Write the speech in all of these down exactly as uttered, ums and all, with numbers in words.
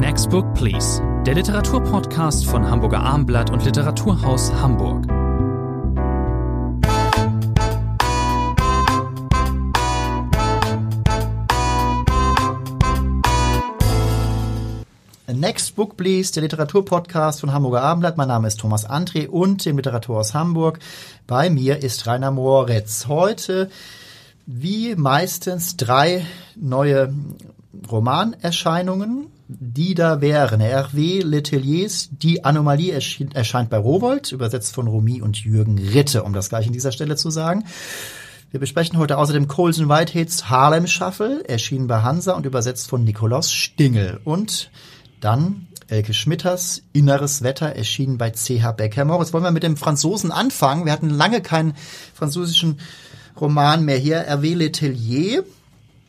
Next Book Please, der Literaturpodcast von Hamburger Armblatt und Literaturhaus Hamburg. Next Book Please, der Literaturpodcast von Hamburger Abendblatt. Mein Name ist Thomas André und im Literaturhaus Hamburg. Bei mir ist Rainer Moritz. Heute, wie meistens, drei neue Romanerscheinungen, die da wären. Hervé Le Telliers Die Anomalie erschien, erscheint bei Rowohlt, übersetzt von Romy und Jürgen Ritte, um das gleich an dieser Stelle zu sagen. Wir besprechen heute außerdem Colson Whiteheads Harlem Shuffle, erschienen bei Hansa und übersetzt von Nikolaus Stingel. Und dann Elke Schmitters Inneres Wetter, erschienen bei C H. Beck. Herr Moritz, wollen wir mit dem Franzosen anfangen? Wir hatten lange keinen französischen Roman mehr hier. Hervé Le Tellier.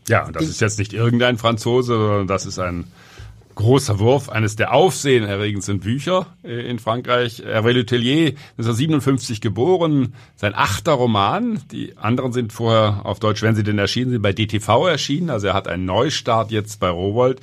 Ja, das ich, ist jetzt nicht irgendein Franzose, sondern das ist ein großer Wurf, eines der aufsehenerregendsten Bücher in Frankreich. Hervé Le Tellier, neunzehnhundertsiebenundfünfzig geboren, sein achter Roman. Die anderen sind vorher auf Deutsch, wenn sie denn erschienen sind, bei D T V erschienen. Also er hat einen Neustart jetzt bei Rowohlt.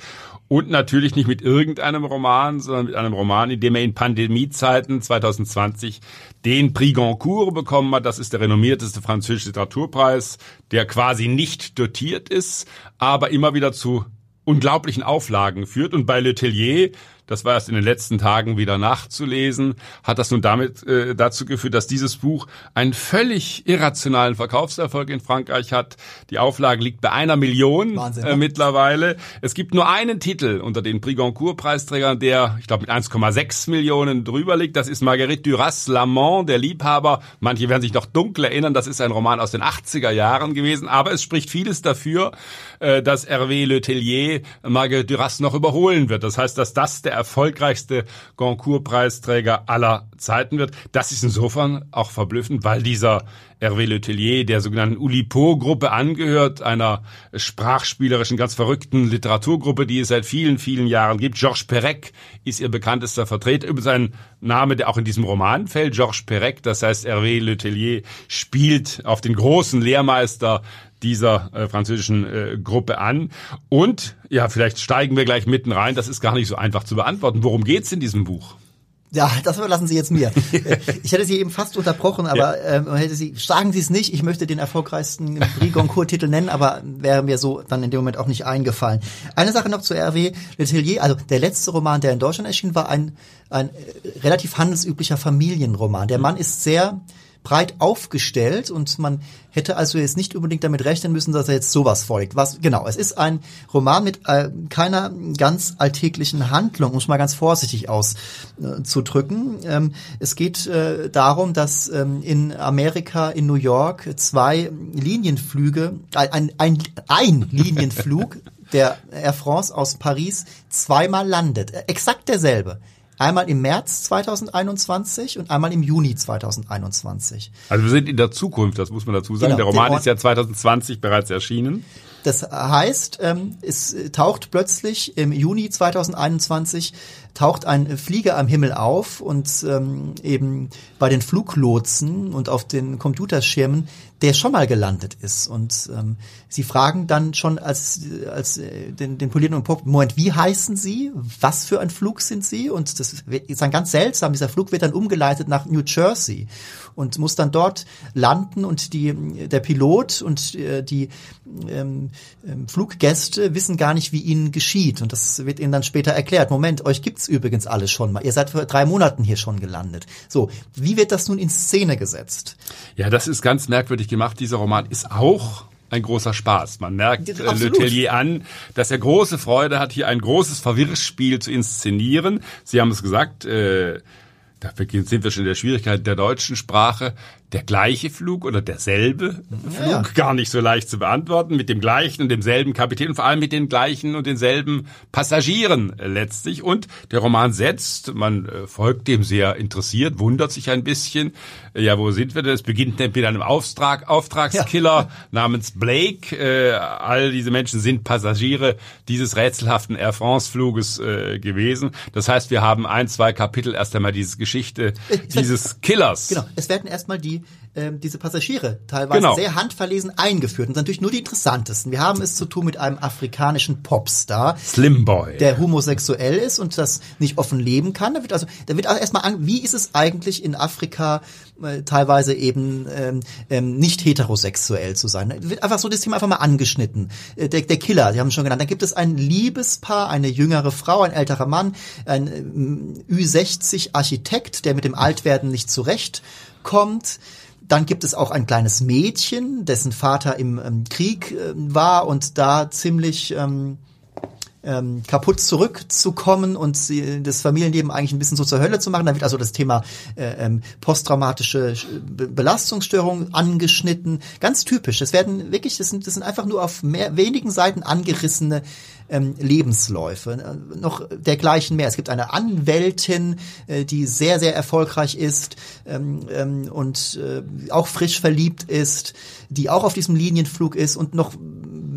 Und natürlich nicht mit irgendeinem Roman, sondern mit einem Roman, in dem er in Pandemiezeiten zwanzig zwanzig den Prix Goncourt bekommen hat. Das ist der renommierteste französische Literaturpreis, der quasi nicht dotiert ist, aber immer wieder zu unglaublichen Auflagen führt. Und bei Le Tellier, das war erst in den letzten Tagen wieder nachzulesen, hat das nun damit äh, dazu geführt, dass dieses Buch einen völlig irrationalen Verkaufserfolg in Frankreich hat. Die Auflage liegt bei einer Million Wahnsinn, äh, mittlerweile. Es gibt nur einen Titel unter den Prix Goncourt-Preisträgern, der, ich glaube, mit eins Komma sechs Millionen drüber liegt. Das ist Marguerite Duras L'amant, der Liebhaber. Manche werden sich noch dunkel erinnern. Das ist ein Roman aus den achtziger Jahren gewesen. Aber es spricht vieles dafür, äh, dass Hervé Le Tellier Marguerite Duras noch überholen wird. Das heißt, dass das der erfolgreichste Goncourt-Preisträger aller Zeiten wird. Das ist insofern auch verblüffend, weil dieser Hervé Le Tellier der sogenannten Oulipo-Gruppe angehört, einer sprachspielerischen, ganz verrückten Literaturgruppe, die es seit vielen, vielen Jahren gibt. Georges Perec ist ihr bekanntester Vertreter. Übrigens ein Name, der auch in diesem Roman fällt, Georges Perec. Das heißt, Hervé Le Tellier spielt auf den großen Lehrmeister dieser äh, französischen äh, Gruppe an. Und, ja, vielleicht steigen wir gleich mitten rein. Das ist gar nicht so einfach zu beantworten. Worum geht's in diesem Buch? Ja, das überlassen Sie jetzt mir. Ich hätte Sie eben fast unterbrochen, aber ähm, hätte Sie, sagen Sie es nicht. Ich möchte den erfolgreichsten Prix Goncourt-Titel nennen, aber wäre mir so dann in dem Moment auch nicht eingefallen. Eine Sache noch zu Hervé Le Tellier. Also der letzte Roman, der in Deutschland erschien, war ein, ein relativ handelsüblicher Familienroman. Der Mann ist sehr breit aufgestellt und man hätte also jetzt nicht unbedingt damit rechnen müssen, dass er jetzt sowas folgt. Was genau, es ist ein Roman mit äh, keiner ganz alltäglichen Handlung, um es mal ganz vorsichtig auszudrücken. Äh, ähm, es geht äh, darum, dass ähm, in Amerika, in New York, zwei Linienflüge, ein, ein, ein, ein Linienflug der Air France aus Paris zweimal landet. Exakt derselbe. Einmal im März zweitausendeinundzwanzig und einmal im Juni zweitausendeinundzwanzig. Also wir sind in der Zukunft, das muss man dazu sagen. Genau, der Roman ist ja zweitausendzwanzig bereits erschienen. Das heißt, es taucht plötzlich im Juni zweitausendeinundzwanzig taucht ein Flieger am Himmel auf und eben bei den Fluglotsen und auf den Computerschirmen, der schon mal gelandet ist. Und sie fragen dann schon als als den, den Piloten und Pop, Moment, wie heißen Sie? Was für ein Flug sind Sie? Und das ist dann ganz seltsam. Dieser Flug wird dann umgeleitet nach New Jersey und muss dann dort landen und die der Pilot und die ähm, Fluggäste wissen gar nicht, wie ihnen geschieht. Und das wird ihnen dann später erklärt. Moment, euch gibt's übrigens alles schon mal. Ihr seid vor drei Monaten hier schon gelandet. So, wie wird das nun in Szene gesetzt? Ja, das ist ganz merkwürdig gemacht. Dieser Roman ist auch ein großer Spaß. Man merkt äh, Le Tellier an, dass er große Freude hat, hier ein großes Verwirrspiel zu inszenieren. Sie haben es gesagt, äh, da sind wir schon in der Schwierigkeit der deutschen Sprache. Der gleiche Flug oder derselbe Flug, ja, gar nicht so leicht zu beantworten, mit dem gleichen und demselben Kapitän und vor allem mit den gleichen und denselben Passagieren letztlich. Und der Roman setzt, man folgt dem sehr interessiert, wundert sich ein bisschen, ja, wo sind wir denn? Es beginnt mit einem Auftrag, Auftragskiller ja. namens Blake. Äh, all diese Menschen sind Passagiere dieses rätselhaften Air France-Fluges äh, gewesen. Das heißt, wir haben ein, zwei Kapitel erst einmal diese Geschichte dieses Killers. Genau, es werden erstmal die ähm, diese Passagiere teilweise genau. sehr handverlesen eingeführt. Und natürlich nur die interessantesten. Wir haben es zu tun mit einem afrikanischen Popstar. Slimboy. Der homosexuell ist und das nicht offen leben kann. Da wird also, da wird also erstmal an, wie ist es eigentlich in Afrika äh, teilweise eben ähm, nicht heterosexuell zu sein. Da wird einfach so das Thema einfach mal angeschnitten. Äh, der, der Killer, die haben es schon genannt. Da gibt es ein Liebespaar, eine jüngere Frau, ein älterer Mann, ein äh, Ü sechzig Architekt, der mit dem Altwerden nicht zurechtkommt. Dann gibt es auch ein kleines Mädchen, dessen Vater im ähm, Krieg äh, war und da ziemlich ähm, ähm, kaputt zurückzukommen und sie, das Familienleben eigentlich ein bisschen so zur Hölle zu machen. Da wird also das Thema äh, ähm, posttraumatische Be- Belastungsstörung angeschnitten. Ganz typisch. Das werden wirklich, das sind, das sind einfach nur auf mehr, wenigen Seiten angerissene Ähm, Lebensläufe, äh, noch dergleichen mehr. Es gibt eine Anwältin, äh, die sehr, sehr erfolgreich ist ähm, ähm, und äh, auch frisch verliebt ist, die auch auf diesem Linienflug ist und noch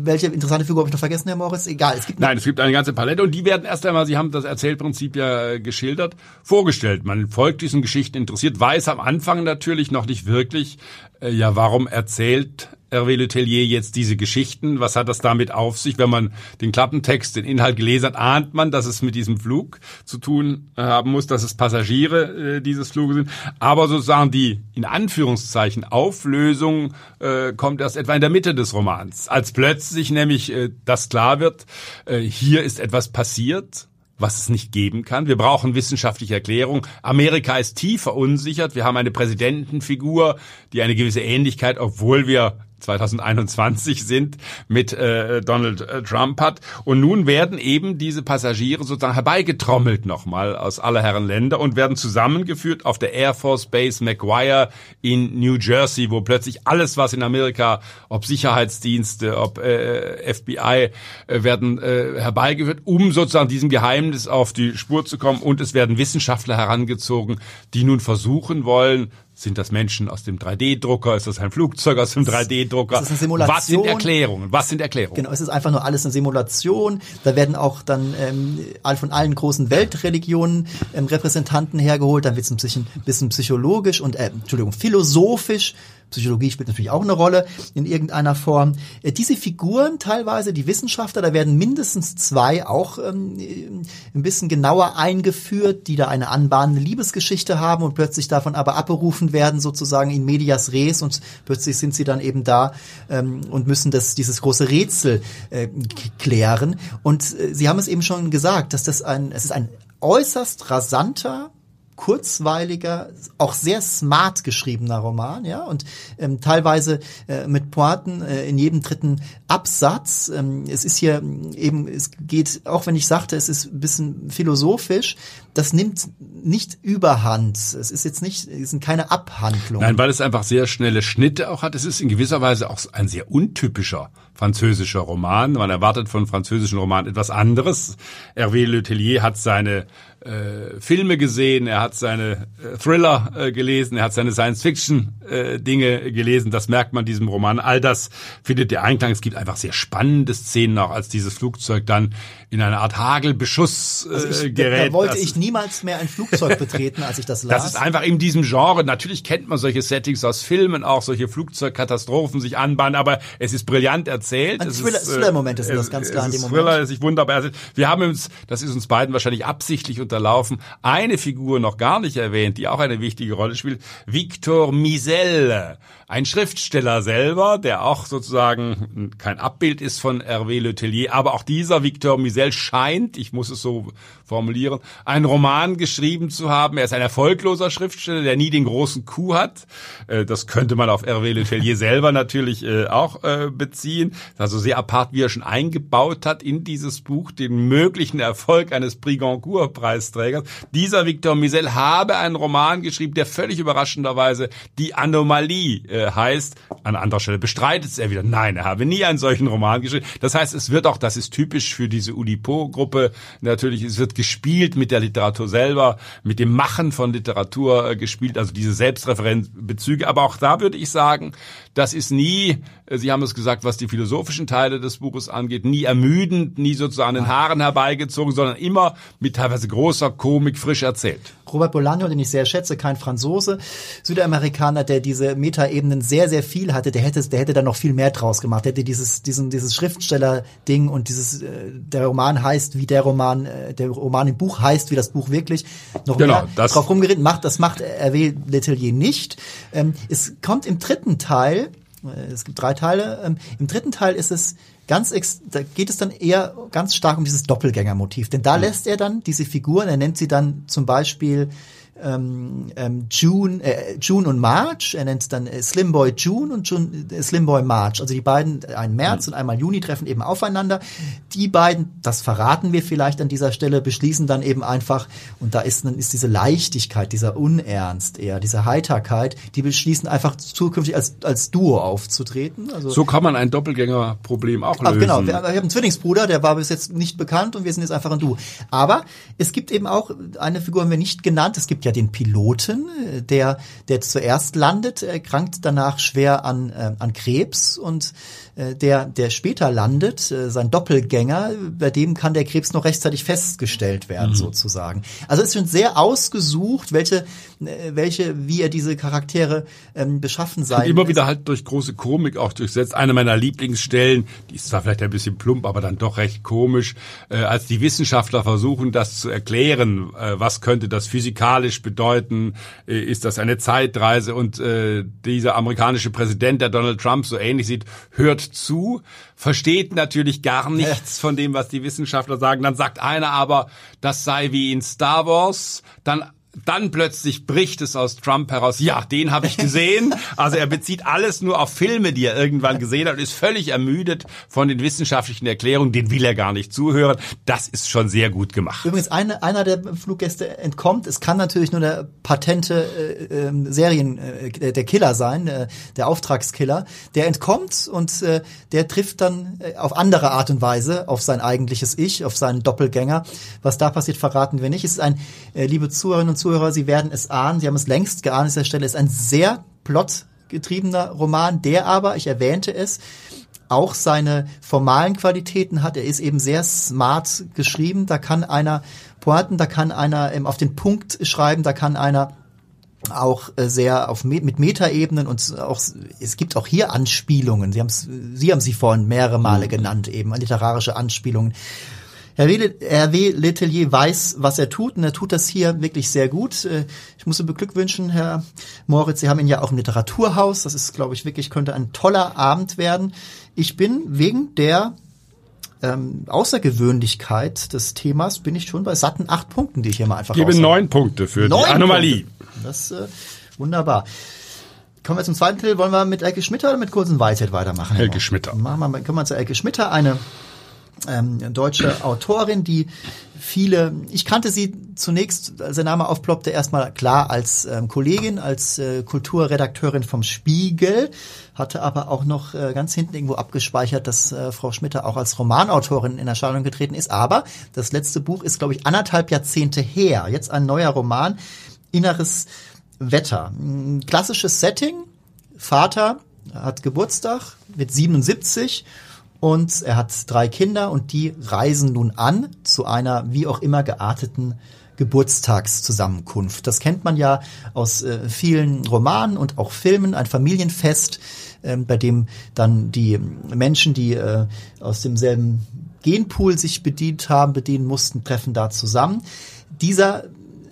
welche interessante Figur habe ich noch vergessen, Herr Morris? Egal. Es gibt Nein, es gibt eine ganze Palette und die werden erst einmal, Sie haben das Erzählprinzip ja geschildert, vorgestellt. Man folgt diesen Geschichten interessiert, weiß am Anfang natürlich noch nicht wirklich, äh, ja, warum erzählt Hervé Le Tellier jetzt diese Geschichten, was hat das damit auf sich? Wenn man den Klappentext, den Inhalt gelesen hat, ahnt man, dass es mit diesem Flug zu tun haben muss, dass es Passagiere äh, dieses Fluges sind. Aber sozusagen die, in Anführungszeichen, Auflösung äh, kommt erst etwa in der Mitte des Romans. Als plötzlich nämlich äh, das klar wird, äh, hier ist etwas passiert, was es nicht geben kann. Wir brauchen wissenschaftliche Erklärung. Amerika ist tief verunsichert. Wir haben eine Präsidentenfigur, die eine gewisse Ähnlichkeit, obwohl wir zwanzig einundzwanzig sind, mit äh, Donald äh, Trump hat. Und nun werden eben diese Passagiere sozusagen herbeigetrommelt nochmal aus aller Herren Länder und werden zusammengeführt auf der Air Force Base McGuire in New Jersey, wo plötzlich alles, was in Amerika, ob Sicherheitsdienste, ob äh, F B I, äh, werden äh, herbeigeführt, um sozusagen diesem Geheimnis auf die Spur zu kommen. Und es werden Wissenschaftler herangezogen, die nun versuchen wollen, sind das Menschen aus dem drei D Drucker? Ist das ein Flugzeug aus dem drei D Drucker? Ist das eine Simulation? Was sind Erklärungen? Was sind Erklärungen? Genau, es ist einfach nur alles eine Simulation. Da werden auch dann ähm, von allen großen Weltreligionen ähm, Repräsentanten hergeholt. Dann wird es ein bisschen, bisschen psychologisch und äh, Entschuldigung, philosophisch. Psychologie spielt natürlich auch eine Rolle in irgendeiner Form. Diese Figuren teilweise, die Wissenschaftler, da werden mindestens zwei auch ähm, ein bisschen genauer eingeführt, die da eine anbahnende Liebesgeschichte haben und plötzlich davon aber abberufen werden, sozusagen in medias res, und plötzlich sind sie dann eben da ähm, und müssen das, dieses große Rätsel äh, klären. Und äh, Sie haben es eben schon gesagt, dass das ein, es ist ein äußerst rasanter, kurzweiliger, auch sehr smart geschriebener Roman, ja, und ähm, teilweise äh, mit Pointen äh, in jedem dritten Absatz. Ähm, es ist hier eben, es geht, auch wenn ich sagte, es ist ein bisschen philosophisch, das nimmt nicht überhand. Es ist jetzt nicht, es sind keine Abhandlungen. Nein, weil es einfach sehr schnelle Schnitte auch hat. Es ist in gewisser Weise auch ein sehr untypischer französischer Roman. Man erwartet von französischen Romanen etwas anderes. Hervé Le Tellier hat seine Äh, Filme gesehen, er hat seine äh, Thriller äh, gelesen, er hat seine Science-Fiction-Dinge äh, gelesen, das merkt man diesem Roman. All das findet der Einklang. Es gibt einfach sehr spannende Szenen, auch als dieses Flugzeug dann in eine Art Hagelbeschuss äh, also ich, gerät. Da wollte das, ich niemals mehr ein Flugzeug betreten, als ich das las. Das ist einfach in diesem Genre. Natürlich kennt man solche Settings aus Filmen, auch solche Flugzeugkatastrophen sich anbahnen, aber es ist brillant erzählt. Ein Thriller-Moment ist, äh, ist das ganz klar in dem Moment. Thriller ist sich wunderbar erzählt. Wir haben uns, das ist uns beiden wahrscheinlich absichtlich unter Laufen eine Figur noch gar nicht erwähnt, die auch eine wichtige Rolle spielt, Victor Miesel, ein Schriftsteller selber, der auch sozusagen kein Abbild ist von Hervé Le Tellier, aber auch dieser Victor Miesel scheint, ich muss es so formulieren, einen Roman geschrieben zu haben. Er ist ein erfolgloser Schriftsteller, der nie den großen Coup hat. Das könnte man auf Hervé Le Tellier selber natürlich auch beziehen. Also sehr apart, wie er schon eingebaut hat in dieses Buch, den möglichen Erfolg eines Prix Goncourt-Preises. Dieser Victor Miesel habe einen Roman geschrieben, der völlig überraschenderweise Die Anomalie äh, heißt. An anderer Stelle bestreitet es er wieder. Nein, er habe nie einen solchen Roman geschrieben. Das heißt, es wird auch, das ist typisch für diese Oulipo-Gruppe, natürlich, es wird gespielt mit der Literatur selber, mit dem Machen von Literatur äh, gespielt, also diese Selbstreferenzbezüge. Aber auch da würde ich sagen, das ist nie, äh, Sie haben es gesagt, was die philosophischen Teile des Buches angeht, nie ermüdend, nie sozusagen an den Haaren herbeigezogen, sondern immer mit teilweise großer Komik frisch erzählt. Robert Bolaño, den ich sehr schätze, kein Franzose, Südamerikaner, der diese Metaebenen sehr, sehr viel hatte, der hätte, der hätte da noch viel mehr draus gemacht, der hätte dieses, diesen, dieses Schriftsteller-Ding und dieses, der Roman heißt, wie der Roman, der Roman im Buch heißt, wie das Buch wirklich, noch genau, mehr das drauf rumgeritten, macht, das macht Hervé Le Tellier nicht. Es kommt im dritten Teil, es gibt drei Teile, im dritten Teil ist es ganz, da geht es dann eher ganz stark um dieses Doppelgängermotiv, denn da lässt er dann diese Figuren, er nennt sie dann zum Beispiel ähm, ähm, June, äh, June und March, er nennt dann äh, Slim Boy June und June, äh, Slim Boy March, also die beiden, ein März und einmal Juni treffen eben aufeinander, die beiden, das verraten wir vielleicht an dieser Stelle, beschließen dann eben einfach, und da ist dann ist diese Leichtigkeit, dieser Unernst eher, diese Heiterkeit, die beschließen einfach zukünftig als als Duo aufzutreten. Also, so kann man ein Doppelgängerproblem auch lösen. Genau, wir haben einen Zwillingsbruder, der war bis jetzt nicht bekannt und wir sind jetzt einfach ein Duo. Aber es gibt eben auch, eine Figur haben wir nicht genannt, es gibt ja den Piloten, der der zuerst landet, erkrankt danach schwer an äh, an Krebs und äh, der der später landet, äh, sein Doppelgänger, bei dem kann der Krebs noch rechtzeitig festgestellt werden, mhm. sozusagen. Also es ist schon sehr ausgesucht, welche, welche wie er diese Charaktere ähm, beschaffen sein. Und immer wieder halt durch große Komik auch durchsetzt. Eine meiner Lieblingsstellen, die ist zwar vielleicht ein bisschen plump, aber dann doch recht komisch, äh, als die Wissenschaftler versuchen, das zu erklären, äh, was könnte das physikalisch bedeuten, äh, ist das eine Zeitreise, und äh, dieser amerikanische Präsident, der Donald Trump so ähnlich sieht, hört zu, versteht natürlich gar nichts von dem, was die Wissenschaftler sagen, dann sagt einer aber, das sei wie in Star Wars, dann Dann plötzlich bricht es aus Trump heraus, ja, den habe ich gesehen. Also er bezieht alles nur auf Filme, die er irgendwann gesehen hat, und ist völlig ermüdet von den wissenschaftlichen Erklärungen, den will er gar nicht zuhören. Das ist schon sehr gut gemacht. Übrigens, eine, einer der Fluggäste entkommt. Es kann natürlich nur der patente äh, äh, Serien, äh, der Killer sein, äh, der Auftragskiller. Der entkommt und äh, der trifft dann äh, auf andere Art und Weise auf sein eigentliches Ich, auf seinen Doppelgänger. Was da passiert, verraten wir nicht. Es ist ein, äh, liebe Zuhörerinnen und Zuhörer, Zuhörer, Sie werden es ahnen, Sie haben es längst geahnt, an dieser Stelle ist ein sehr plotgetriebener Roman, der aber, ich erwähnte es, auch seine formalen Qualitäten hat. Er ist eben sehr smart geschrieben, da kann einer Pointen, da kann einer auf den Punkt schreiben, da kann einer auch sehr auf mit Metaebenen, und auch es gibt auch hier Anspielungen. Sie haben es, Sie haben sie vorhin mehrere Male genannt, eben literarische Anspielungen. Hervé Le Tellier weiß, was er tut, und er tut das hier wirklich sehr gut. Ich muss Sie beglückwünschen, Herr Moritz, Sie haben ihn ja auch im Literaturhaus. Das ist, glaube ich, wirklich, könnte ein toller Abend werden. Ich bin wegen der ähm, Außergewöhnlichkeit des Themas, bin ich schon bei satten acht Punkten, die ich hier mal einfach gebe. Neun Punkte für neun die Anomalie. Punkte. Das ist äh, wunderbar. Kommen wir zum zweiten Titel. Wollen wir mit Elke Schmitter oder mit Colson Whitehead weitermachen? Elke Schmitter. Machen wir, kommen wir zu Elke Schmitter, eine Ähm, deutsche Autorin, die viele, ich kannte sie zunächst, als der Name aufploppte, erstmal klar als ähm, Kollegin, als äh, Kulturredakteurin vom Spiegel, hatte aber auch noch äh, ganz hinten irgendwo abgespeichert, dass äh, Frau Schmitter auch als Romanautorin in Erscheinung getreten ist, aber das letzte Buch ist, glaube ich, anderthalb Jahrzehnte her. Jetzt ein neuer Roman, Inneres Wetter. Ein klassisches Setting, Vater hat Geburtstag, wird siebenundsiebzig, und er hat drei Kinder, und die reisen nun an zu einer wie auch immer gearteten Geburtstagszusammenkunft. Das kennt man ja aus äh, vielen Romanen und auch Filmen, ein Familienfest, äh, bei dem dann die Menschen, die äh, aus demselben Genpool sich bedient haben, bedienen mussten, treffen da zusammen. Dieser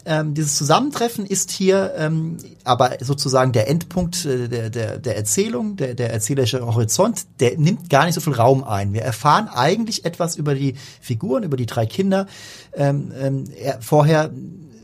Ähm, dieses Zusammentreffen ist hier ähm, aber sozusagen der Endpunkt äh, der, der, der Erzählung, der, der erzählerische Horizont, der nimmt gar nicht so viel Raum ein. Wir erfahren eigentlich etwas über die Figuren, über die drei Kinder ähm, ähm, vorher,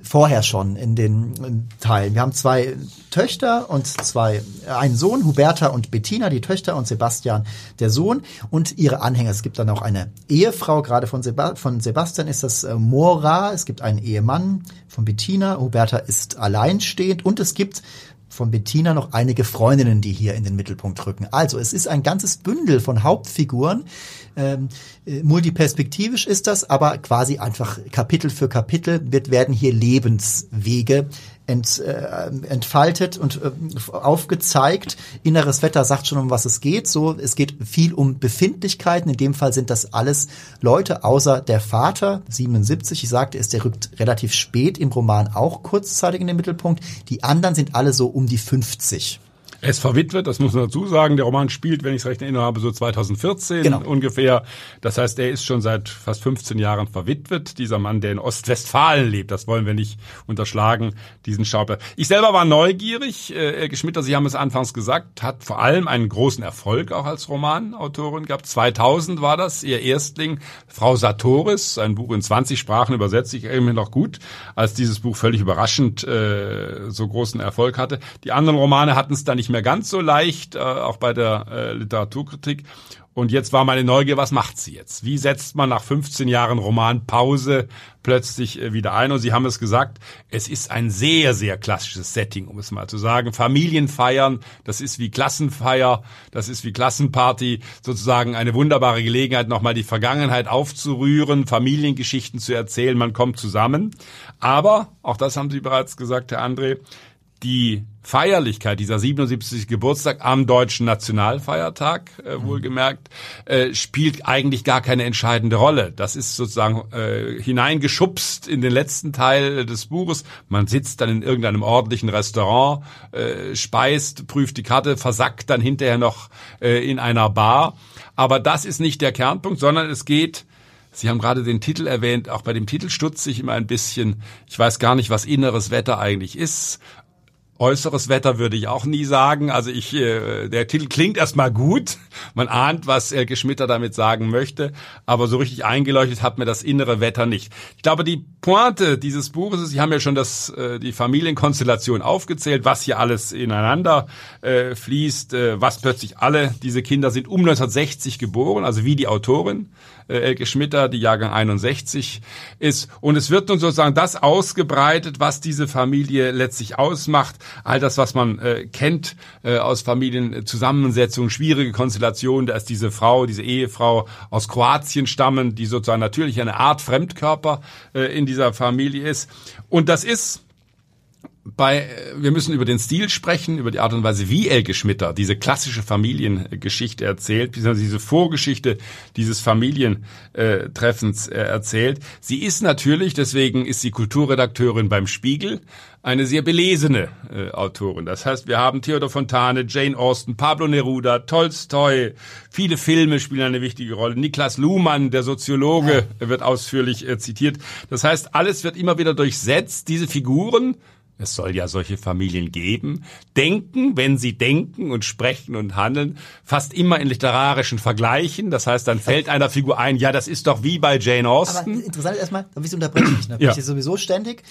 vorher schon in den in Teilen. Wir haben zwei Töchter und zwei, einen Sohn, Huberta und Bettina, die Töchter, und Sebastian, der Sohn, und ihre Anhänger. Es gibt dann auch eine Ehefrau, gerade von, Seba- von Sebastian ist das äh, Mora, es gibt einen Ehemann von Bettina, Huberta ist alleinstehend, und es gibt von Bettina noch einige Freundinnen, die hier in den Mittelpunkt rücken. Also es ist ein ganzes Bündel von Hauptfiguren, ähm, multiperspektivisch ist das, aber quasi einfach Kapitel für Kapitel wird, werden hier Lebenswege ent, äh, entfaltet und äh, aufgezeigt. Inneres Wetter sagt schon, um was es geht. So, es geht viel um Befindlichkeiten. In dem Fall sind das alles Leute, außer der Vater, siebenundsiebzig. Ich sagte es, der rückt relativ spät im Roman auch kurzzeitig in den Mittelpunkt. Die anderen sind alle so um die fünfzig. Er ist verwitwet, das muss man dazu sagen. Der Roman spielt, wenn ich es recht erinnere, habe so zweitausendvierzehn genau. ungefähr. Das heißt, er ist schon seit fast fünfzehn Jahren verwitwet. Dieser Mann, der in Ostwestfalen lebt, das wollen wir nicht unterschlagen, diesen Schauplatz. Ich selber war neugierig. Elke Schmitter, Sie haben es anfangs gesagt, hat vor allem einen großen Erfolg auch als Romanautorin gehabt. zweitausend war das, ihr Erstling, Frau Satoris, ein Buch in zwanzig Sprachen übersetzt. Ich erinnere mich noch gut, als dieses Buch völlig überraschend äh, so großen Erfolg hatte. Die anderen Romane hatten es dann nicht mehr ganz so leicht, äh, auch bei der äh, Literaturkritik. Und jetzt war meine Neugier, was macht sie jetzt? Wie setzt man nach fünfzehn Jahren Romanpause plötzlich äh, wieder ein? Und Sie haben es gesagt, es ist ein sehr, sehr klassisches Setting, um es mal zu sagen. Familienfeiern, das ist wie Klassenfeier, das ist wie Klassenparty. Sozusagen eine wunderbare Gelegenheit, nochmal die Vergangenheit aufzurühren, Familiengeschichten zu erzählen. Man kommt zusammen. Aber, auch das haben Sie bereits gesagt, Herr André, die Feierlichkeit, dieser siebenundsiebzigsten Geburtstag am deutschen Nationalfeiertag, äh, wohlgemerkt, äh, spielt eigentlich gar keine entscheidende Rolle. Das ist sozusagen äh, hineingeschubst in den letzten Teil des Buches. Man sitzt dann in irgendeinem ordentlichen Restaurant, äh, speist, prüft die Karte, versackt dann hinterher noch äh, in einer Bar. Aber das ist nicht der Kernpunkt, sondern es geht... Sie haben gerade den Titel erwähnt, auch bei dem Titel stutze ich immer ein bisschen. Ich weiß gar nicht, was inneres Wetter eigentlich ist. Äußeres Wetter würde ich auch nie sagen. Also ich, äh, der Titel klingt erstmal gut. Man ahnt, was Elke Schmitter damit sagen möchte. Aber so richtig eingeleuchtet hat mir das innere Wetter nicht. Ich glaube, die Pointe dieses Buches ist, Sie haben ja schon das, äh, die Familienkonstellation aufgezählt, was hier alles ineinander äh, fließt, äh, was plötzlich alle diese Kinder sind um neunzehnhundertsechzig geboren, also wie die Autorin äh, Elke Schmitter, die Jahrgang einundsechzig ist. Und es wird nun sozusagen das ausgebreitet, was diese Familie letztlich ausmacht. All das, was man äh, kennt äh, aus Familienzusammensetzungen, schwierige Konstellationen, da ist diese Frau, diese Ehefrau aus Kroatien stammend, die sozusagen natürlich eine Art Fremdkörper äh, in dieser Familie ist. Und das ist bei, wir müssen über den Stil sprechen, über die Art und Weise, wie Elke Schmitter diese klassische Familiengeschichte erzählt, beziehungsweise diese Vorgeschichte dieses Familientreffens erzählt. Sie ist natürlich, deswegen ist sie Kulturredakteurin beim Spiegel, eine sehr belesene äh, Autorin. Das heißt, wir haben Theodor Fontane, Jane Austen, Pablo Neruda, Tolstoi. Viele Filme spielen eine wichtige Rolle. Niklas Luhmann, der Soziologe, wird ausführlich äh, zitiert. Das heißt, alles wird immer wieder durchsetzt. Diese Figuren, es soll ja solche Familien geben, denken, wenn sie denken und sprechen und handeln, fast immer in literarischen Vergleichen. Das heißt, dann fällt einer Figur ein, ja, das ist doch wie bei Jane Austen. Aber interessant erstmal, da bist du unterbrechlich, ne? Ja. Ich sowieso ständig.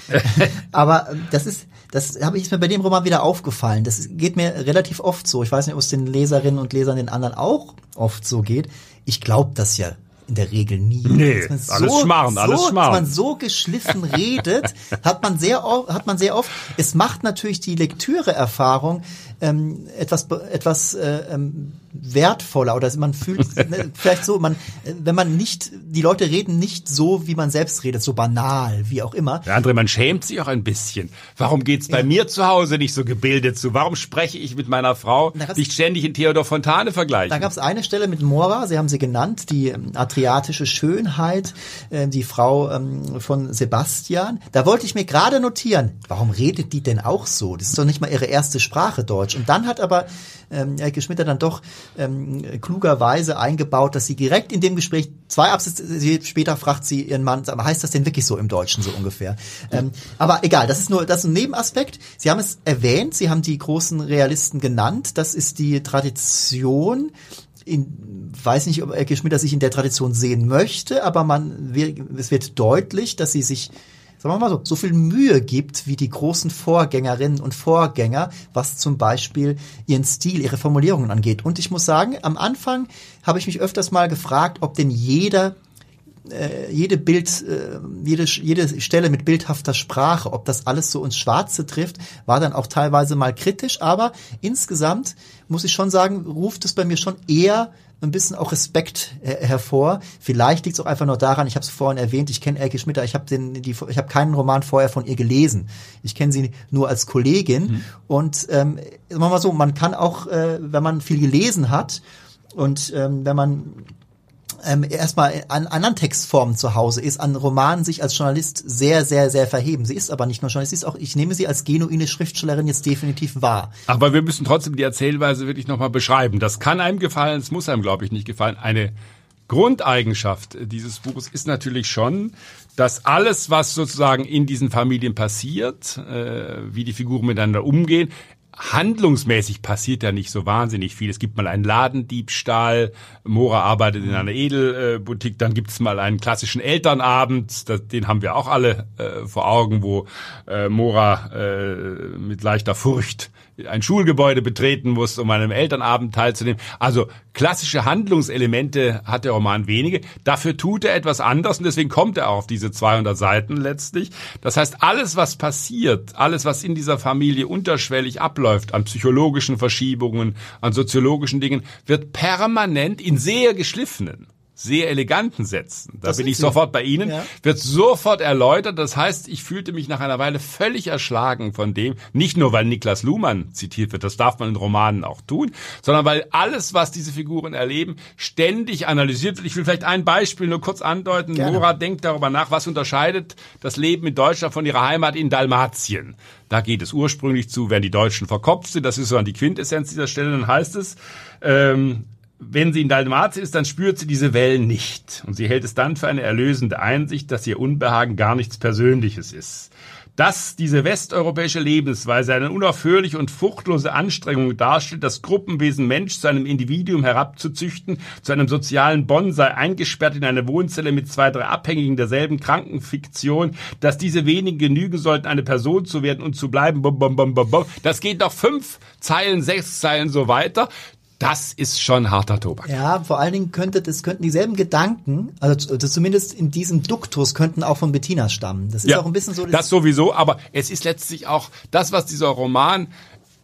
Aber das ist, das habe ich mir bei dem Roman wieder aufgefallen. Das geht mir relativ oft so. Ich weiß nicht, ob es den Leserinnen und Lesern den anderen auch oft so geht. Ich glaube das ja in der Regel nie. Nee, alles so, schmarrn, so, alles schmarrn. Dass man so geschliffen redet, hat man sehr oft, hat man sehr oft. Es macht natürlich die Lektüre-Erfahrung ähm, etwas, etwas ähm, wertvoller, oder man fühlt vielleicht so, man, wenn man nicht, die Leute reden nicht so, wie man selbst redet, so banal, wie auch immer. Ja, André, man schämt sich auch ein bisschen. Warum geht's bei ja. mir zu Hause nicht so gebildet zu? Warum spreche ich mit meiner Frau nicht ständig in Theodor Fontane vergleichen? Da gab's eine Stelle mit Mora, Sie haben sie genannt, die adriatische Schönheit, äh, die Frau ähm, von Sebastian. Da wollte ich mir gerade notieren, warum redet die denn auch so? Das ist doch nicht mal ihre erste Sprache, Deutsch. Und dann hat aber ähm, Elke Schmitter dann doch Ähm, klugerweise eingebaut, dass sie direkt in dem Gespräch, zwei Absätze später fragt sie ihren Mann, heißt das denn wirklich so im Deutschen so ungefähr? Ähm, aber egal, das ist nur das ist ein Nebenaspekt. Sie haben es erwähnt, Sie haben die großen Realisten genannt, das ist die Tradition. In, weiß nicht, ob Elke Schmitter sich in der Tradition sehen möchte, aber man es wird deutlich, dass sie sich, sagen wir mal so, so viel Mühe gibt wie die großen Vorgängerinnen und Vorgänger, was zum Beispiel ihren Stil, ihre Formulierungen angeht. Und ich muss sagen, am Anfang habe ich mich öfters mal gefragt, ob denn jeder äh, jede Bild, äh, jede, jede Stelle mit bildhafter Sprache, ob das alles so ins Schwarze trifft, war dann auch teilweise mal kritisch, aber insgesamt muss ich schon sagen, ruft es bei mir schon eher ein bisschen auch Respekt äh, hervor. Vielleicht liegt es auch einfach nur daran, ich habe es vorhin erwähnt, ich kenne Elke Schmitter, ich habe den, die, ich habe keinen Roman vorher von ihr gelesen. Ich kenne sie nur als Kollegin. Mhm. Und ähm, sagen wir mal so, man kann auch, äh, wenn man viel gelesen hat und ähm, wenn man ähm, erstmal an anderen Textformen zu Hause ist, an Romanen sich als Journalist sehr, sehr, sehr verheben. Sie ist aber nicht nur Journalist, sie ist auch, ich nehme sie als genuine Schriftstellerin jetzt definitiv wahr. Aber wir müssen trotzdem die Erzählweise wirklich nochmal beschreiben. Das kann einem gefallen, es muss einem, glaube ich, nicht gefallen. Eine Grundeigenschaft dieses Buches ist natürlich schon, dass alles, was sozusagen in diesen Familien passiert, äh, wie die Figuren miteinander umgehen, handlungsmäßig passiert da nicht so wahnsinnig viel. Es gibt mal einen Ladendiebstahl, Mora arbeitet in einer Edelboutique, dann gibt es mal einen klassischen Elternabend, das, den haben wir auch alle äh, vor Augen, wo äh, Mora äh, mit leichter Furcht ein Schulgebäude betreten muss, um an einem Elternabend teilzunehmen. Also klassische Handlungselemente hat der Roman wenige. Dafür tut er etwas anders und deswegen kommt er auch auf diese zweihundert Seiten letztlich. Das heißt, alles, was passiert, alles, was in dieser Familie unterschwellig abläuft, an psychologischen Verschiebungen, an soziologischen Dingen, wird permanent in sehr geschliffenen, sehr eleganten Sätzen, da das bin ich sofort bei Ihnen, ja. Wird sofort erläutert. Das heißt, ich fühlte mich nach einer Weile völlig erschlagen von dem, nicht nur, weil Niklas Luhmann zitiert wird, das darf man in Romanen auch tun, sondern weil alles, was diese Figuren erleben, ständig analysiert wird. Ich will vielleicht ein Beispiel nur kurz andeuten. Gerne. Nora denkt darüber nach, was unterscheidet das Leben in Deutschland von ihrer Heimat in Dalmatien. Da geht es ursprünglich zu, wenn die Deutschen verkopft sind, das ist so an die Quintessenz dieser Stelle, dann heißt es, ähm, wenn sie in Dalmatien ist, dann spürt sie diese Wellen nicht. Und sie hält es dann für eine erlösende Einsicht, dass ihr Unbehagen gar nichts Persönliches ist. Dass diese westeuropäische Lebensweise eine unaufhörliche und fruchtlose Anstrengung darstellt, das Gruppenwesen Mensch zu einem Individuum herabzuzüchten, zu einem sozialen Bonsai, eingesperrt in eine Wohnzelle mit zwei, drei Abhängigen derselben Krankenfiktion, dass diese wenigen genügen sollten, eine Person zu werden und zu bleiben. Bum, bum, bum, bum, bum. Das geht noch fünf Zeilen, sechs Zeilen so weiter. Das ist schon harter Tobak. Ja, vor allen Dingen könnte, das könnten dieselben Gedanken, also zumindest in diesem Duktus, könnten auch von Bettina stammen. Das ist ja auch ein bisschen so. Das, das sowieso, aber es ist letztlich auch das, was dieser Roman,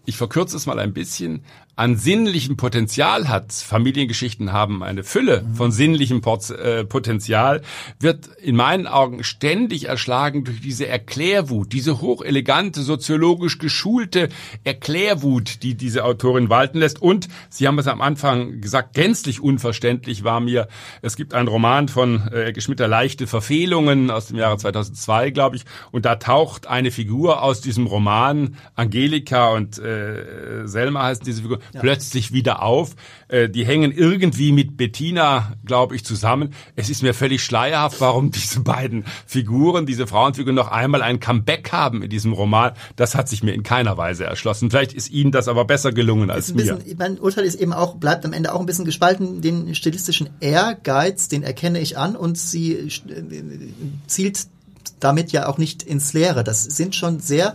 ich verkürze es mal ein bisschen, an sinnlichem Potenzial hat. Familiengeschichten haben eine Fülle mhm. von sinnlichem Potenzial, wird in meinen Augen ständig erschlagen durch diese Erklärwut, diese hochelegante, soziologisch geschulte Erklärwut, die diese Autorin walten lässt. Und Sie haben es am Anfang gesagt, gänzlich unverständlich war mir, es gibt einen Roman von Elke Schmitter, Leichte Verfehlungen aus dem Jahre zweitausendzwei, glaube ich, und da taucht eine Figur aus diesem Roman, Angelika und äh, Selma heißen diese Figur, ja. plötzlich wieder auf. Die hängen irgendwie mit Bettina, glaube ich, zusammen. Es ist mir völlig schleierhaft, warum diese beiden Figuren, diese Frauenfiguren, noch einmal ein Comeback haben in diesem Roman. Das hat sich mir in keiner Weise erschlossen. Vielleicht ist Ihnen das aber besser gelungen als ein bisschen, mir. Mein Urteil ist eben auch, bleibt am Ende auch ein bisschen gespalten. Den stilistischen Ehrgeiz, den erkenne ich an und sie zielt damit ja auch nicht ins Leere. Das sind schon sehr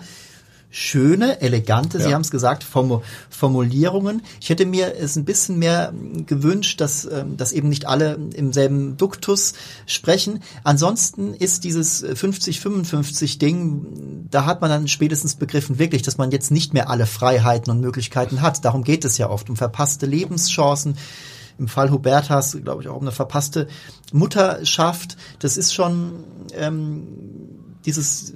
schöne, elegante, ja. Sie haben es gesagt, Formulierungen. Ich hätte mir es ein bisschen mehr gewünscht, dass, dass eben nicht alle im selben Duktus sprechen. Ansonsten ist dieses fünfzig fünfundfünfzig Ding, da hat man dann spätestens begriffen, wirklich, dass man jetzt nicht mehr alle Freiheiten und Möglichkeiten hat. Darum geht es ja oft, um verpasste Lebenschancen. Im Fall Hubertas, glaube ich, auch um eine verpasste Mutterschaft. Das ist schon ähm, dieses...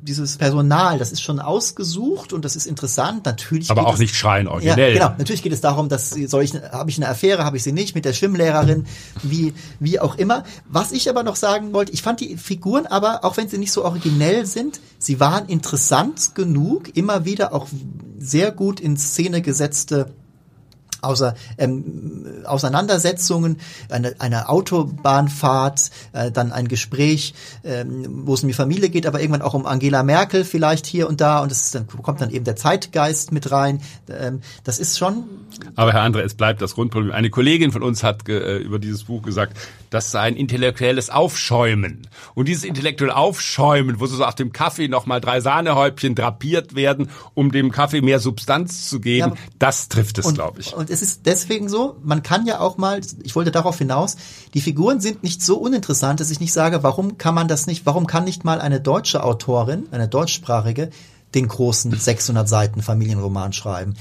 Dieses Personal, das ist schon ausgesucht und das ist interessant. Natürlich, aber auch es, nicht schreien originell. Ja, genau, natürlich geht es darum, dass soll ich, habe ich eine Affäre, habe ich sie nicht mit der Schwimmlehrerin, wie wie auch immer. Was ich aber noch sagen wollte, ich fand die Figuren aber, auch wenn sie nicht so originell sind, sie waren interessant genug, immer wieder auch sehr gut in Szene gesetzte Außer, ähm, Auseinandersetzungen, eine, eine Autobahnfahrt, äh, dann ein Gespräch, ähm, wo es um die Familie geht, aber irgendwann auch um Angela Merkel vielleicht hier und da und es ist dann, kommt dann eben der Zeitgeist mit rein. Ähm, das ist schon... Aber Herr Andre, es bleibt das Grundproblem. Eine Kollegin von uns hat ge, äh, über dieses Buch gesagt, das sei ein intellektuelles Aufschäumen. Und dieses intellektuelle Aufschäumen, wo so auf dem Kaffee nochmal drei Sahnehäubchen drapiert werden, um dem Kaffee mehr Substanz zu geben, ja, das trifft es, glaube ich. Und es ist deswegen so, man kann ja auch mal, ich wollte darauf hinaus, die Figuren sind nicht so uninteressant, dass ich nicht sage, warum kann man das nicht, warum kann nicht mal eine deutsche Autorin, eine deutschsprachige, den großen sechshundert Seiten Familienroman schreiben.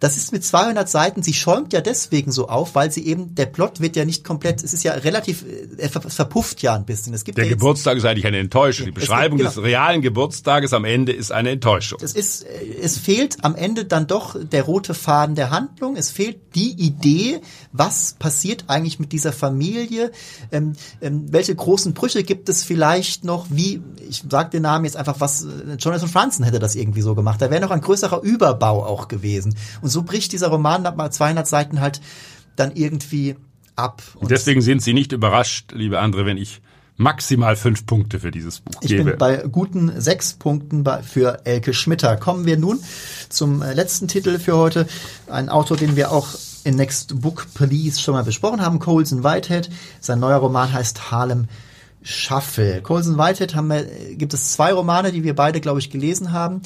Das ist mit zweihundert Seiten, sie schäumt ja deswegen so auf, weil sie eben, der Plot wird ja nicht komplett, es ist ja relativ, er verpufft ja ein bisschen. Es gibt der ja Geburtstag ist eigentlich eine Enttäuschung. Die Beschreibung gibt, genau. des realen Geburtstages am Ende ist eine Enttäuschung. Es ist, es fehlt am Ende dann doch der rote Faden der Handlung, es fehlt die Idee, was passiert eigentlich mit dieser Familie, ähm, ähm, welche großen Brüche gibt es vielleicht noch, wie, ich sag den Namen jetzt einfach, was, Jonathan Franzen hätte das irgendwie so gemacht, da wäre noch ein größerer Überbau auch gewesen. Und so bricht dieser Roman nach mal zweihundert Seiten halt dann irgendwie ab. Und deswegen sind Sie nicht überrascht, liebe Andre, wenn ich maximal fünf Punkte für dieses Buch ich gebe. Ich bin bei guten sechs Punkten für Elke Schmitter. Kommen wir nun zum letzten Titel für heute. Ein Autor, den wir auch in Next Book Please schon mal besprochen haben, Colson Whitehead. Sein neuer Roman heißt Harlem Shuffle. Colson Whitehead haben wir, gibt es zwei Romane, die wir beide, glaube ich, gelesen haben.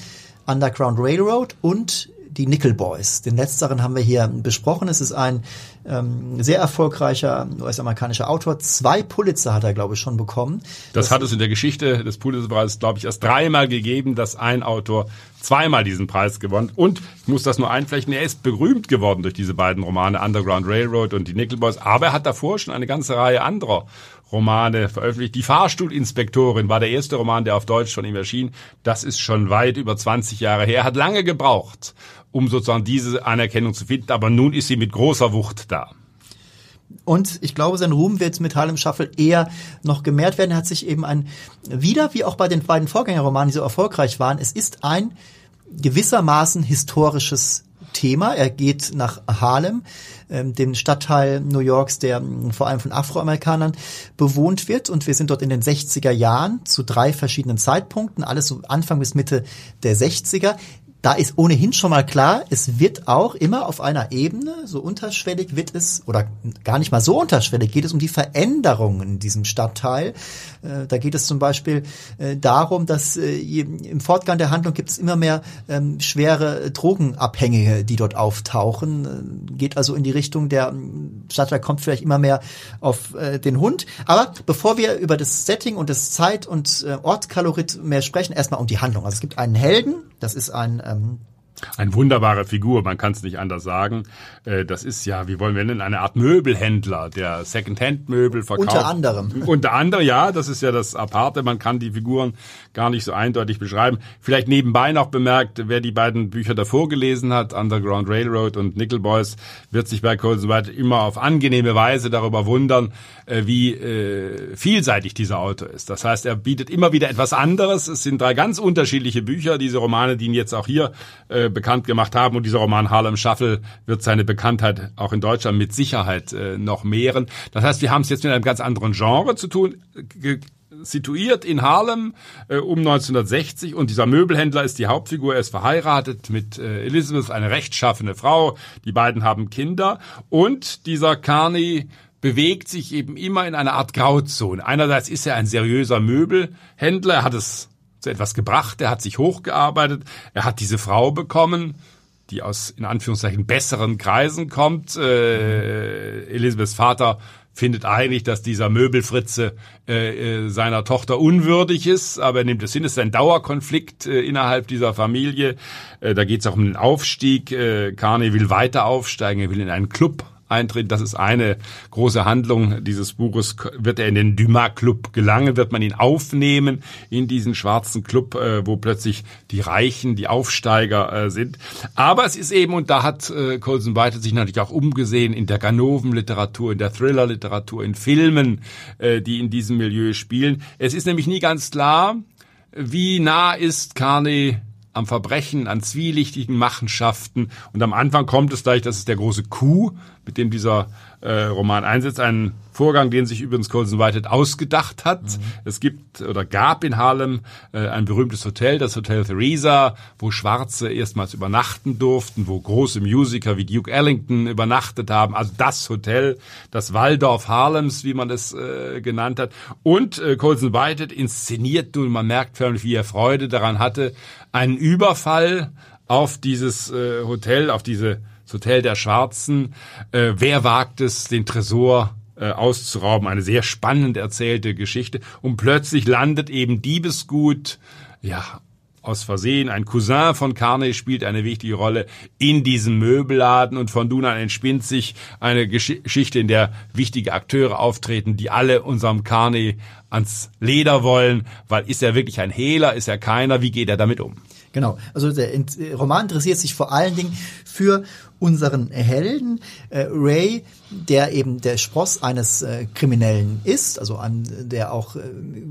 Underground Railroad und Die Nickel Boys. Den letzteren haben wir hier besprochen. Es ist ein ähm, sehr erfolgreicher U S-amerikanischer Autor. Zwei Pulitzer hat er, glaube ich, schon bekommen. Das, das hat es in der Geschichte des Pulitzerpreises, glaube ich, erst dreimal gegeben, dass ein Autor zweimal diesen Preis gewonnen. Und ich muss das nur einflechten, er ist berühmt geworden durch diese beiden Romane, Underground Railroad und Die Nickel Boys. Aber er hat davor schon eine ganze Reihe anderer Romane veröffentlicht. Die Fahrstuhlinspektorin war der erste Roman, der auf Deutsch von ihm erschien. Das ist schon weit über zwanzig Jahre her. Er hat lange gebraucht, um sozusagen diese Anerkennung zu finden. Aber nun ist sie mit großer Wucht da. Und ich glaube, sein Ruhm wird mit Harlem Shuffle eher noch gemehrt werden. Er hat sich eben ein, wieder wie auch bei den beiden Vorgängerromanen, die so erfolgreich waren, es ist ein gewissermaßen historisches Thema. Er geht nach Harlem, ähm, dem Stadtteil New Yorks, der ähm, vor allem von Afroamerikanern bewohnt wird. Und wir sind dort in den sechziger Jahren zu drei verschiedenen Zeitpunkten, alles so Anfang bis Mitte der sechziger. Da ist ohnehin schon mal klar, es wird auch immer auf einer Ebene, so unterschwellig wird es, oder gar nicht mal so unterschwellig, geht es um die Veränderungen in diesem Stadtteil. Äh, da geht es zum Beispiel äh, darum, dass äh, im Fortgang der Handlung gibt es immer mehr ähm, schwere Drogenabhängige, die dort auftauchen. Äh, geht also in die Richtung, der Stadtteil kommt vielleicht immer mehr auf äh, den Hund. Aber bevor wir über das Setting und das Zeit- und äh, Ortskalorit mehr sprechen, erstmal um die Handlung. Also es gibt einen Helden, das ist ein Eine wunderbare Figur, man kann es nicht anders sagen. Das ist ja, wie wollen wir nennen, eine Art Möbelhändler, der Second-Hand-Möbel verkauft. Unter anderem. Unter anderem, ja, das ist ja das Aparte, man kann die Figuren gar nicht so eindeutig beschreiben. Vielleicht nebenbei noch bemerkt, wer die beiden Bücher davor gelesen hat, Underground Railroad und Nickel Boys, wird sich bei Colson Whitehead immer auf angenehme Weise darüber wundern, wie äh, vielseitig dieser Autor ist. Das heißt, er bietet immer wieder etwas anderes. Es sind drei ganz unterschiedliche Bücher, diese Romane, die ihn jetzt auch hier äh, bekannt gemacht haben. Und dieser Roman Harlem Shuffle wird seine Bekanntheit auch in Deutschland mit Sicherheit äh, noch mehren. Das heißt, wir haben es jetzt mit einem ganz anderen Genre zu tun, ge- situiert in Harlem äh, um neunzehnhundertsechzig, und dieser Möbelhändler ist die Hauptfigur. Er ist verheiratet mit äh, Elizabeth, eine rechtschaffene Frau. Die beiden haben Kinder, und dieser Carney bewegt sich eben immer in einer Art Grauzone. Einerseits ist er ein seriöser Möbelhändler, er hat es zu etwas gebracht, er hat sich hochgearbeitet, er hat diese Frau bekommen, die aus, in Anführungszeichen, besseren Kreisen kommt. Äh, Elisabeths Vater findet eigentlich, dass dieser Möbelfritze äh, äh, seiner Tochter unwürdig ist, aber er nimmt es hin. Es ist ein Dauerkonflikt äh, innerhalb dieser Familie. Äh, da geht es auch um den Aufstieg. Äh, Carney will weiter aufsteigen, er will in einen Club eintreten. Das ist eine große Handlung dieses Buches. Wird er in den Dumas Club gelangen? Wird man ihn aufnehmen in diesen schwarzen Club, wo plötzlich die Reichen, die Aufsteiger sind? Aber es ist eben, und da hat Colson Whitehead sich natürlich auch umgesehen, in der Ganoven-Literatur, in der Thriller-Literatur, in Filmen, die in diesem Milieu spielen. Es ist nämlich nie ganz klar, wie nah ist Carney am Verbrechen, an zwielichtigen Machenschaften. Und am Anfang kommt es gleich, das ist der große Coup, mit dem dieser äh, Roman einsetzt. Ein Vorgang, den sich übrigens Colson Whitehead ausgedacht hat. Mhm. Es gibt oder gab in Harlem äh, ein berühmtes Hotel, das Hotel Theresa, wo Schwarze erstmals übernachten durften, wo große Musiker wie Duke Ellington übernachtet haben. Also das Hotel, das Waldorf Harlems, wie man das äh, genannt hat. Und äh, Colson Whitehead inszeniert, und man merkt förmlich, wie er Freude daran hatte, einen Überfall auf dieses äh, Hotel, auf dieses Hotel der Schwarzen. Äh, wer wagt es, den Tresor äh, auszurauben? Eine sehr spannend erzählte Geschichte. Und plötzlich landet eben Diebesgut, ja, aus Versehen. Ein Cousin von Carney spielt eine wichtige Rolle in diesem Möbelladen, und von nun an entspinnt sich eine Geschichte, in der wichtige Akteure auftreten, die alle unserem Carney ans Leder wollen, weil ist er wirklich ein Hehler, ist er keiner, wie geht er damit um? Genau, also der Roman interessiert sich vor allen Dingen für unseren Helden, äh, Ray, der eben der Spross eines äh, Kriminellen ist, also an, der auch äh,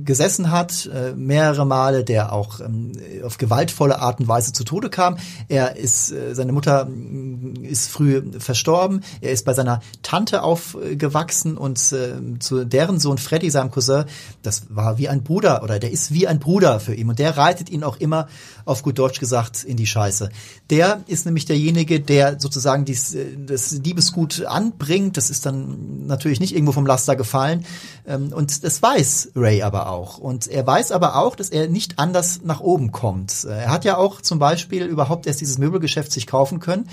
gesessen hat, äh, mehrere Male, der auch ähm, auf gewaltvolle Art und Weise zu Tode kam. Er ist, äh, seine Mutter äh, ist früh verstorben, er ist bei seiner Tante aufgewachsen und äh, zu deren Sohn Freddy, seinem Cousin, das war wie ein Bruder, oder der ist wie ein Bruder für ihn, und der reitet ihn auch immer, auf gut Deutsch gesagt, in die Scheiße. Der ist nämlich derjenige, der sozusagen sozusagen dies, das Diebesgut anbringt. Das ist dann natürlich nicht irgendwo vom Laster gefallen. Und das weiß Ray aber auch. Und er weiß aber auch, dass er nicht anders nach oben kommt. Er hat ja auch zum Beispiel überhaupt erst dieses Möbelgeschäft sich kaufen können.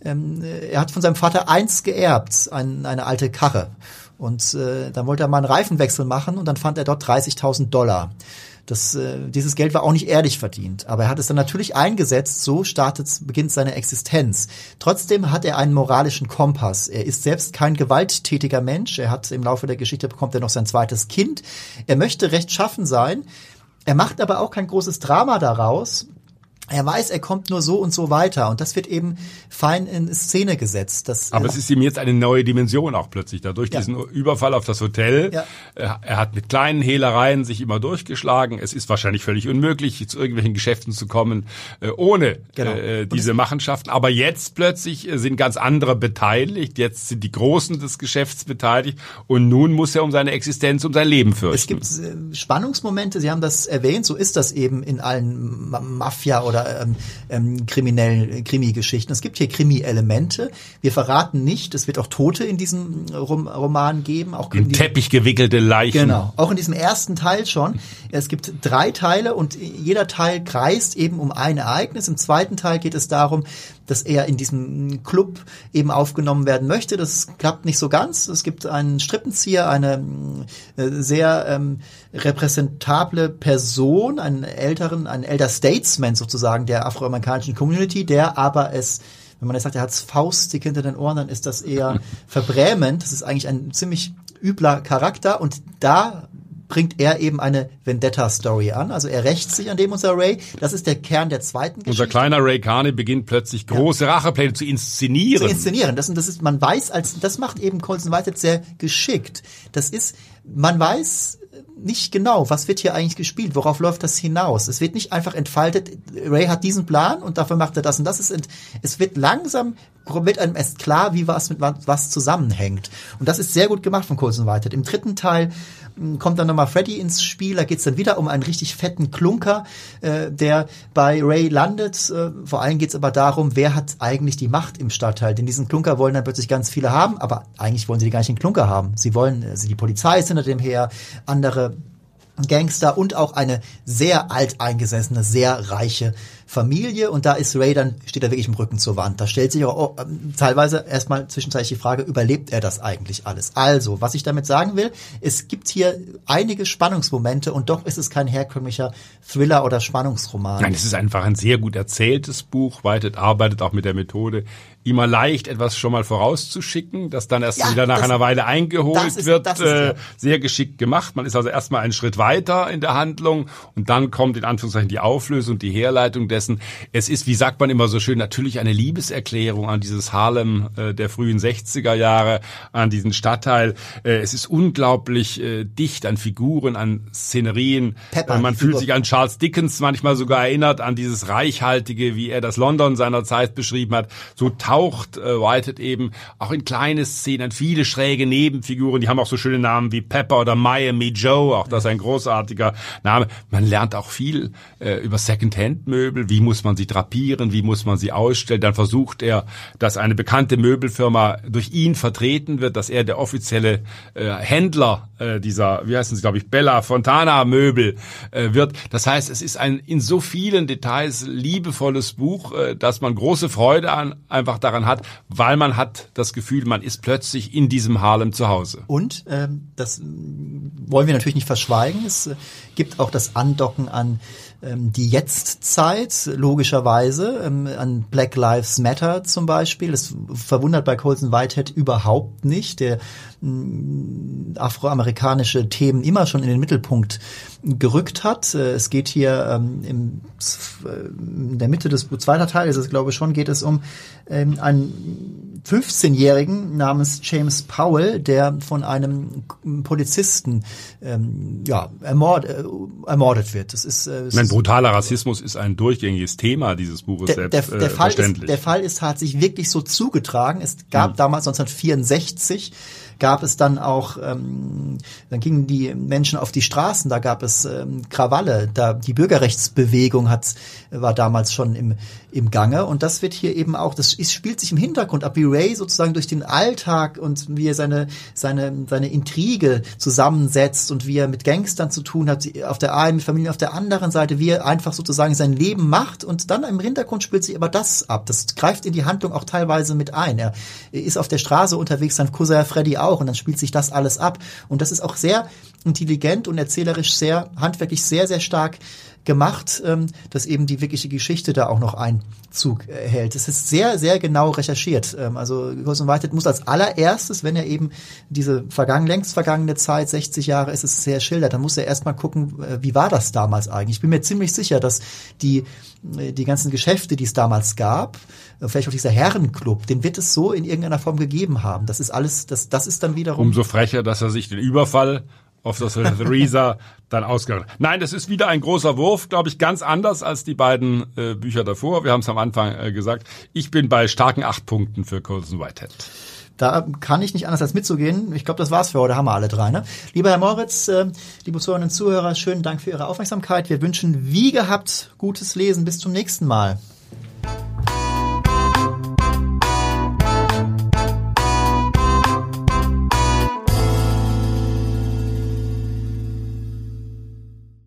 Er hat von seinem Vater eins geerbt, eine alte Karre. Und dann wollte er mal einen Reifenwechsel machen, und dann fand er dort dreißigtausend Dollar. Das, äh, dieses Geld war auch nicht ehrlich verdient, aber er hat es dann natürlich eingesetzt, so startet, beginnt seine Existenz. Trotzdem hat er einen moralischen Kompass. Er ist selbst kein gewalttätiger Mensch. Er hat im Laufe der Geschichte bekommt er noch sein zweites Kind. Er möchte rechtschaffen sein. Er macht aber auch kein großes Drama daraus. Er weiß, er kommt nur so und so weiter, und das wird eben fein in Szene gesetzt. Das, aber äh, es ist ihm jetzt eine neue Dimension auch plötzlich, dadurch ja. diesen Überfall auf das Hotel. Ja. Er hat mit kleinen Hehlereien sich immer durchgeschlagen. Es ist wahrscheinlich völlig unmöglich, zu irgendwelchen Geschäften zu kommen, äh, ohne genau. äh, diese Machenschaften. Aber jetzt plötzlich sind ganz andere beteiligt. Jetzt sind die Großen des Geschäfts beteiligt, und nun muss er um seine Existenz, um sein Leben fürchten. Es gibt äh, Spannungsmomente, Sie haben das erwähnt, so ist das eben in allen Ma- Mafia- oder Oder, ähm, ähm, kriminellen Krimi-Geschichten. Es gibt hier Krimi-Elemente. Wir verraten nicht, es wird auch Tote in diesem Rom- Roman geben. Auch in, in diesem, Teppich gewickelte Leichen. Genau, auch in diesem ersten Teil schon. Es gibt drei Teile, und jeder Teil kreist eben um ein Ereignis. Im zweiten Teil geht es darum, dass er in diesem Club eben aufgenommen werden möchte. Das klappt nicht so ganz. Es gibt einen Strippenzieher, eine sehr ähm, repräsentable Person, einen älteren, einen Elder Statesman sozusagen der afroamerikanischen Community, der aber es, wenn man jetzt sagt, er hat es faustdick hinter den Ohren, dann ist das eher verbrämend. Das ist eigentlich ein ziemlich übler Charakter, und da bringt er eben eine Vendetta-Story an. Also er rächt sich an dem, unser Ray. Das ist der Kern der zweiten Geschichte. Unser kleiner Ray Carney beginnt plötzlich große ja. Rachepläne zu inszenieren. Zu inszenieren. Das, das ist, man weiß, als, das macht eben Colson Whitehead sehr geschickt. Das ist, man weiß nicht genau, was wird hier eigentlich gespielt, worauf läuft das hinaus. Es wird nicht einfach entfaltet, Ray hat diesen Plan und dafür macht er das und das. Es, ent, es wird langsam, wird einem erst klar, wie was mit was zusammenhängt. Und das ist sehr gut gemacht von Colson Whitehead. Im dritten Teil kommt dann nochmal Freddy ins Spiel, da geht's dann wieder um einen richtig fetten Klunker, äh, der bei Ray landet. Äh, vor allem geht's aber darum, wer hat eigentlich die Macht im Stadtteil, denn diesen Klunker wollen dann plötzlich ganz viele haben, aber eigentlich wollen sie gar nicht den Klunker haben. Sie wollen, also die Polizei ist hinter dem her, andere Gangster und auch eine sehr alteingesessene, sehr reiche Familie, und da ist Ray, dann steht er wirklich im Rücken zur Wand. Da stellt sich auch oh, teilweise erstmal zwischenzeitlich die Frage, überlebt er das eigentlich alles? Also, was ich damit sagen will, es gibt hier einige Spannungsmomente, und doch ist es kein herkömmlicher Thriller oder Spannungsroman. Nein, es ist einfach ein sehr gut erzähltes Buch. Whitehead arbeitet auch mit der Methode, immer leicht etwas schon mal vorauszuschicken, das dann erst ja, wieder nach das, einer Weile eingeholt ist, wird. Äh, sehr geschickt gemacht. Man ist also erstmal einen Schritt weiter in der Handlung, und dann kommt in Anführungszeichen die Auflösung, die Herleitung der dessen. Es ist, wie sagt man immer so schön, natürlich eine Liebeserklärung an dieses Harlem äh, der frühen sechziger Jahre, an diesen Stadtteil. Äh, es ist unglaublich äh, dicht an Figuren, an Szenerien. Pepper, äh, man fühlt sich an Charles Dickens manchmal sogar erinnert, an dieses reichhaltige, wie er das London seiner Zeit beschrieben hat. So taucht äh, Whitehead eben auch in kleine Szenen, viele schräge Nebenfiguren, die haben auch so schöne Namen wie Pepper oder Miami Joe, auch das ist ein großartiger Name. Man lernt auch viel äh, über Secondhand-Möbel, wie muss man sie drapieren, wie muss man sie ausstellen. Dann versucht er, dass eine bekannte Möbelfirma durch ihn vertreten wird, dass er der offizielle äh, Händler äh, dieser, wie heißen sie, glaube ich, Bella Fontana-Möbel äh, wird. Das heißt, es ist ein in so vielen Details liebevolles Buch, äh, dass man große Freude an, einfach daran hat, weil man hat das Gefühl, man ist plötzlich in diesem Harlem zu Hause. Und ähm, das wollen wir natürlich nicht verschweigen. Es äh, gibt auch das Andocken an ähm, die Jetztzeit, logischerweise, ähm, an Black Lives Matter zum Beispiel. Das verwundert bei Colson Whitehead überhaupt nicht, der mh, afroamerikanische Themen immer schon in den Mittelpunkt gerückt hat. Äh, es geht hier ähm, im, äh, in der Mitte des zweiten Teils, ich glaube schon, geht es um ähm, einen fünfzehnjährigen namens James Powell, der von einem Polizisten ähm, ja, ermord, äh, ermordet wird. Das ist, äh, Nein, brutaler Rassismus ist ein durchgängiges Thema dieses Buches der, selbst. Der, der, äh, Fall ist, der Fall ist hat sich wirklich so zugetragen. Es gab hm. damals neunzehnhundertvierundsechzig gab es dann auch, ähm, dann gingen die Menschen auf die Straßen, da gab es ähm, Krawalle, da die Bürgerrechtsbewegung hat, war damals schon im, im Gange, und das wird hier eben auch, das ist, spielt sich im Hintergrund ab, wie Ray sozusagen durch den Alltag und wie er seine, seine, seine Intrige zusammensetzt und wie er mit Gangstern zu tun hat, auf der einen, mit Familien auf der anderen Seite, wie er einfach sozusagen sein Leben macht, und dann im Hintergrund spielt sich aber das ab, das greift in die Handlung auch teilweise mit ein. Er ist auf der Straße unterwegs, sein Cousin Freddy auch, und dann spielt sich das alles ab, und das ist auch sehr intelligent und erzählerisch sehr, handwerklich sehr, sehr stark gemacht, dass eben die wirkliche Geschichte da auch noch Einzug hält. Es ist sehr, sehr genau recherchiert. Also Colson Whitehead muss als allererstes, wenn er eben diese vergangen, längst vergangene Zeit, sechzig Jahre ist es sehr schildert, dann muss er erstmal gucken, wie war das damals eigentlich. Ich bin mir ziemlich sicher, dass die die ganzen Geschäfte, die es damals gab, vielleicht auch dieser Herrenclub, den wird es so in irgendeiner Form gegeben haben. Das ist alles, das, das ist dann wiederum... Umso frecher, dass er sich den Überfall auf das Theresa dann ausgerechnet. Nein, das ist wieder ein großer Wurf, glaube ich, ganz anders als die beiden äh, Bücher davor. Wir haben es am Anfang äh, gesagt. Ich bin bei starken acht Punkten für Colson Whitehead. Da kann ich nicht anders als mitzugehen. Ich glaube, das war's für heute. Haben wir alle drei, ne? Lieber Herr Moritz, äh, liebe Zuhörerinnen und Zuhörer, schönen Dank für Ihre Aufmerksamkeit. Wir wünschen, wie gehabt, gutes Lesen. Bis zum nächsten Mal.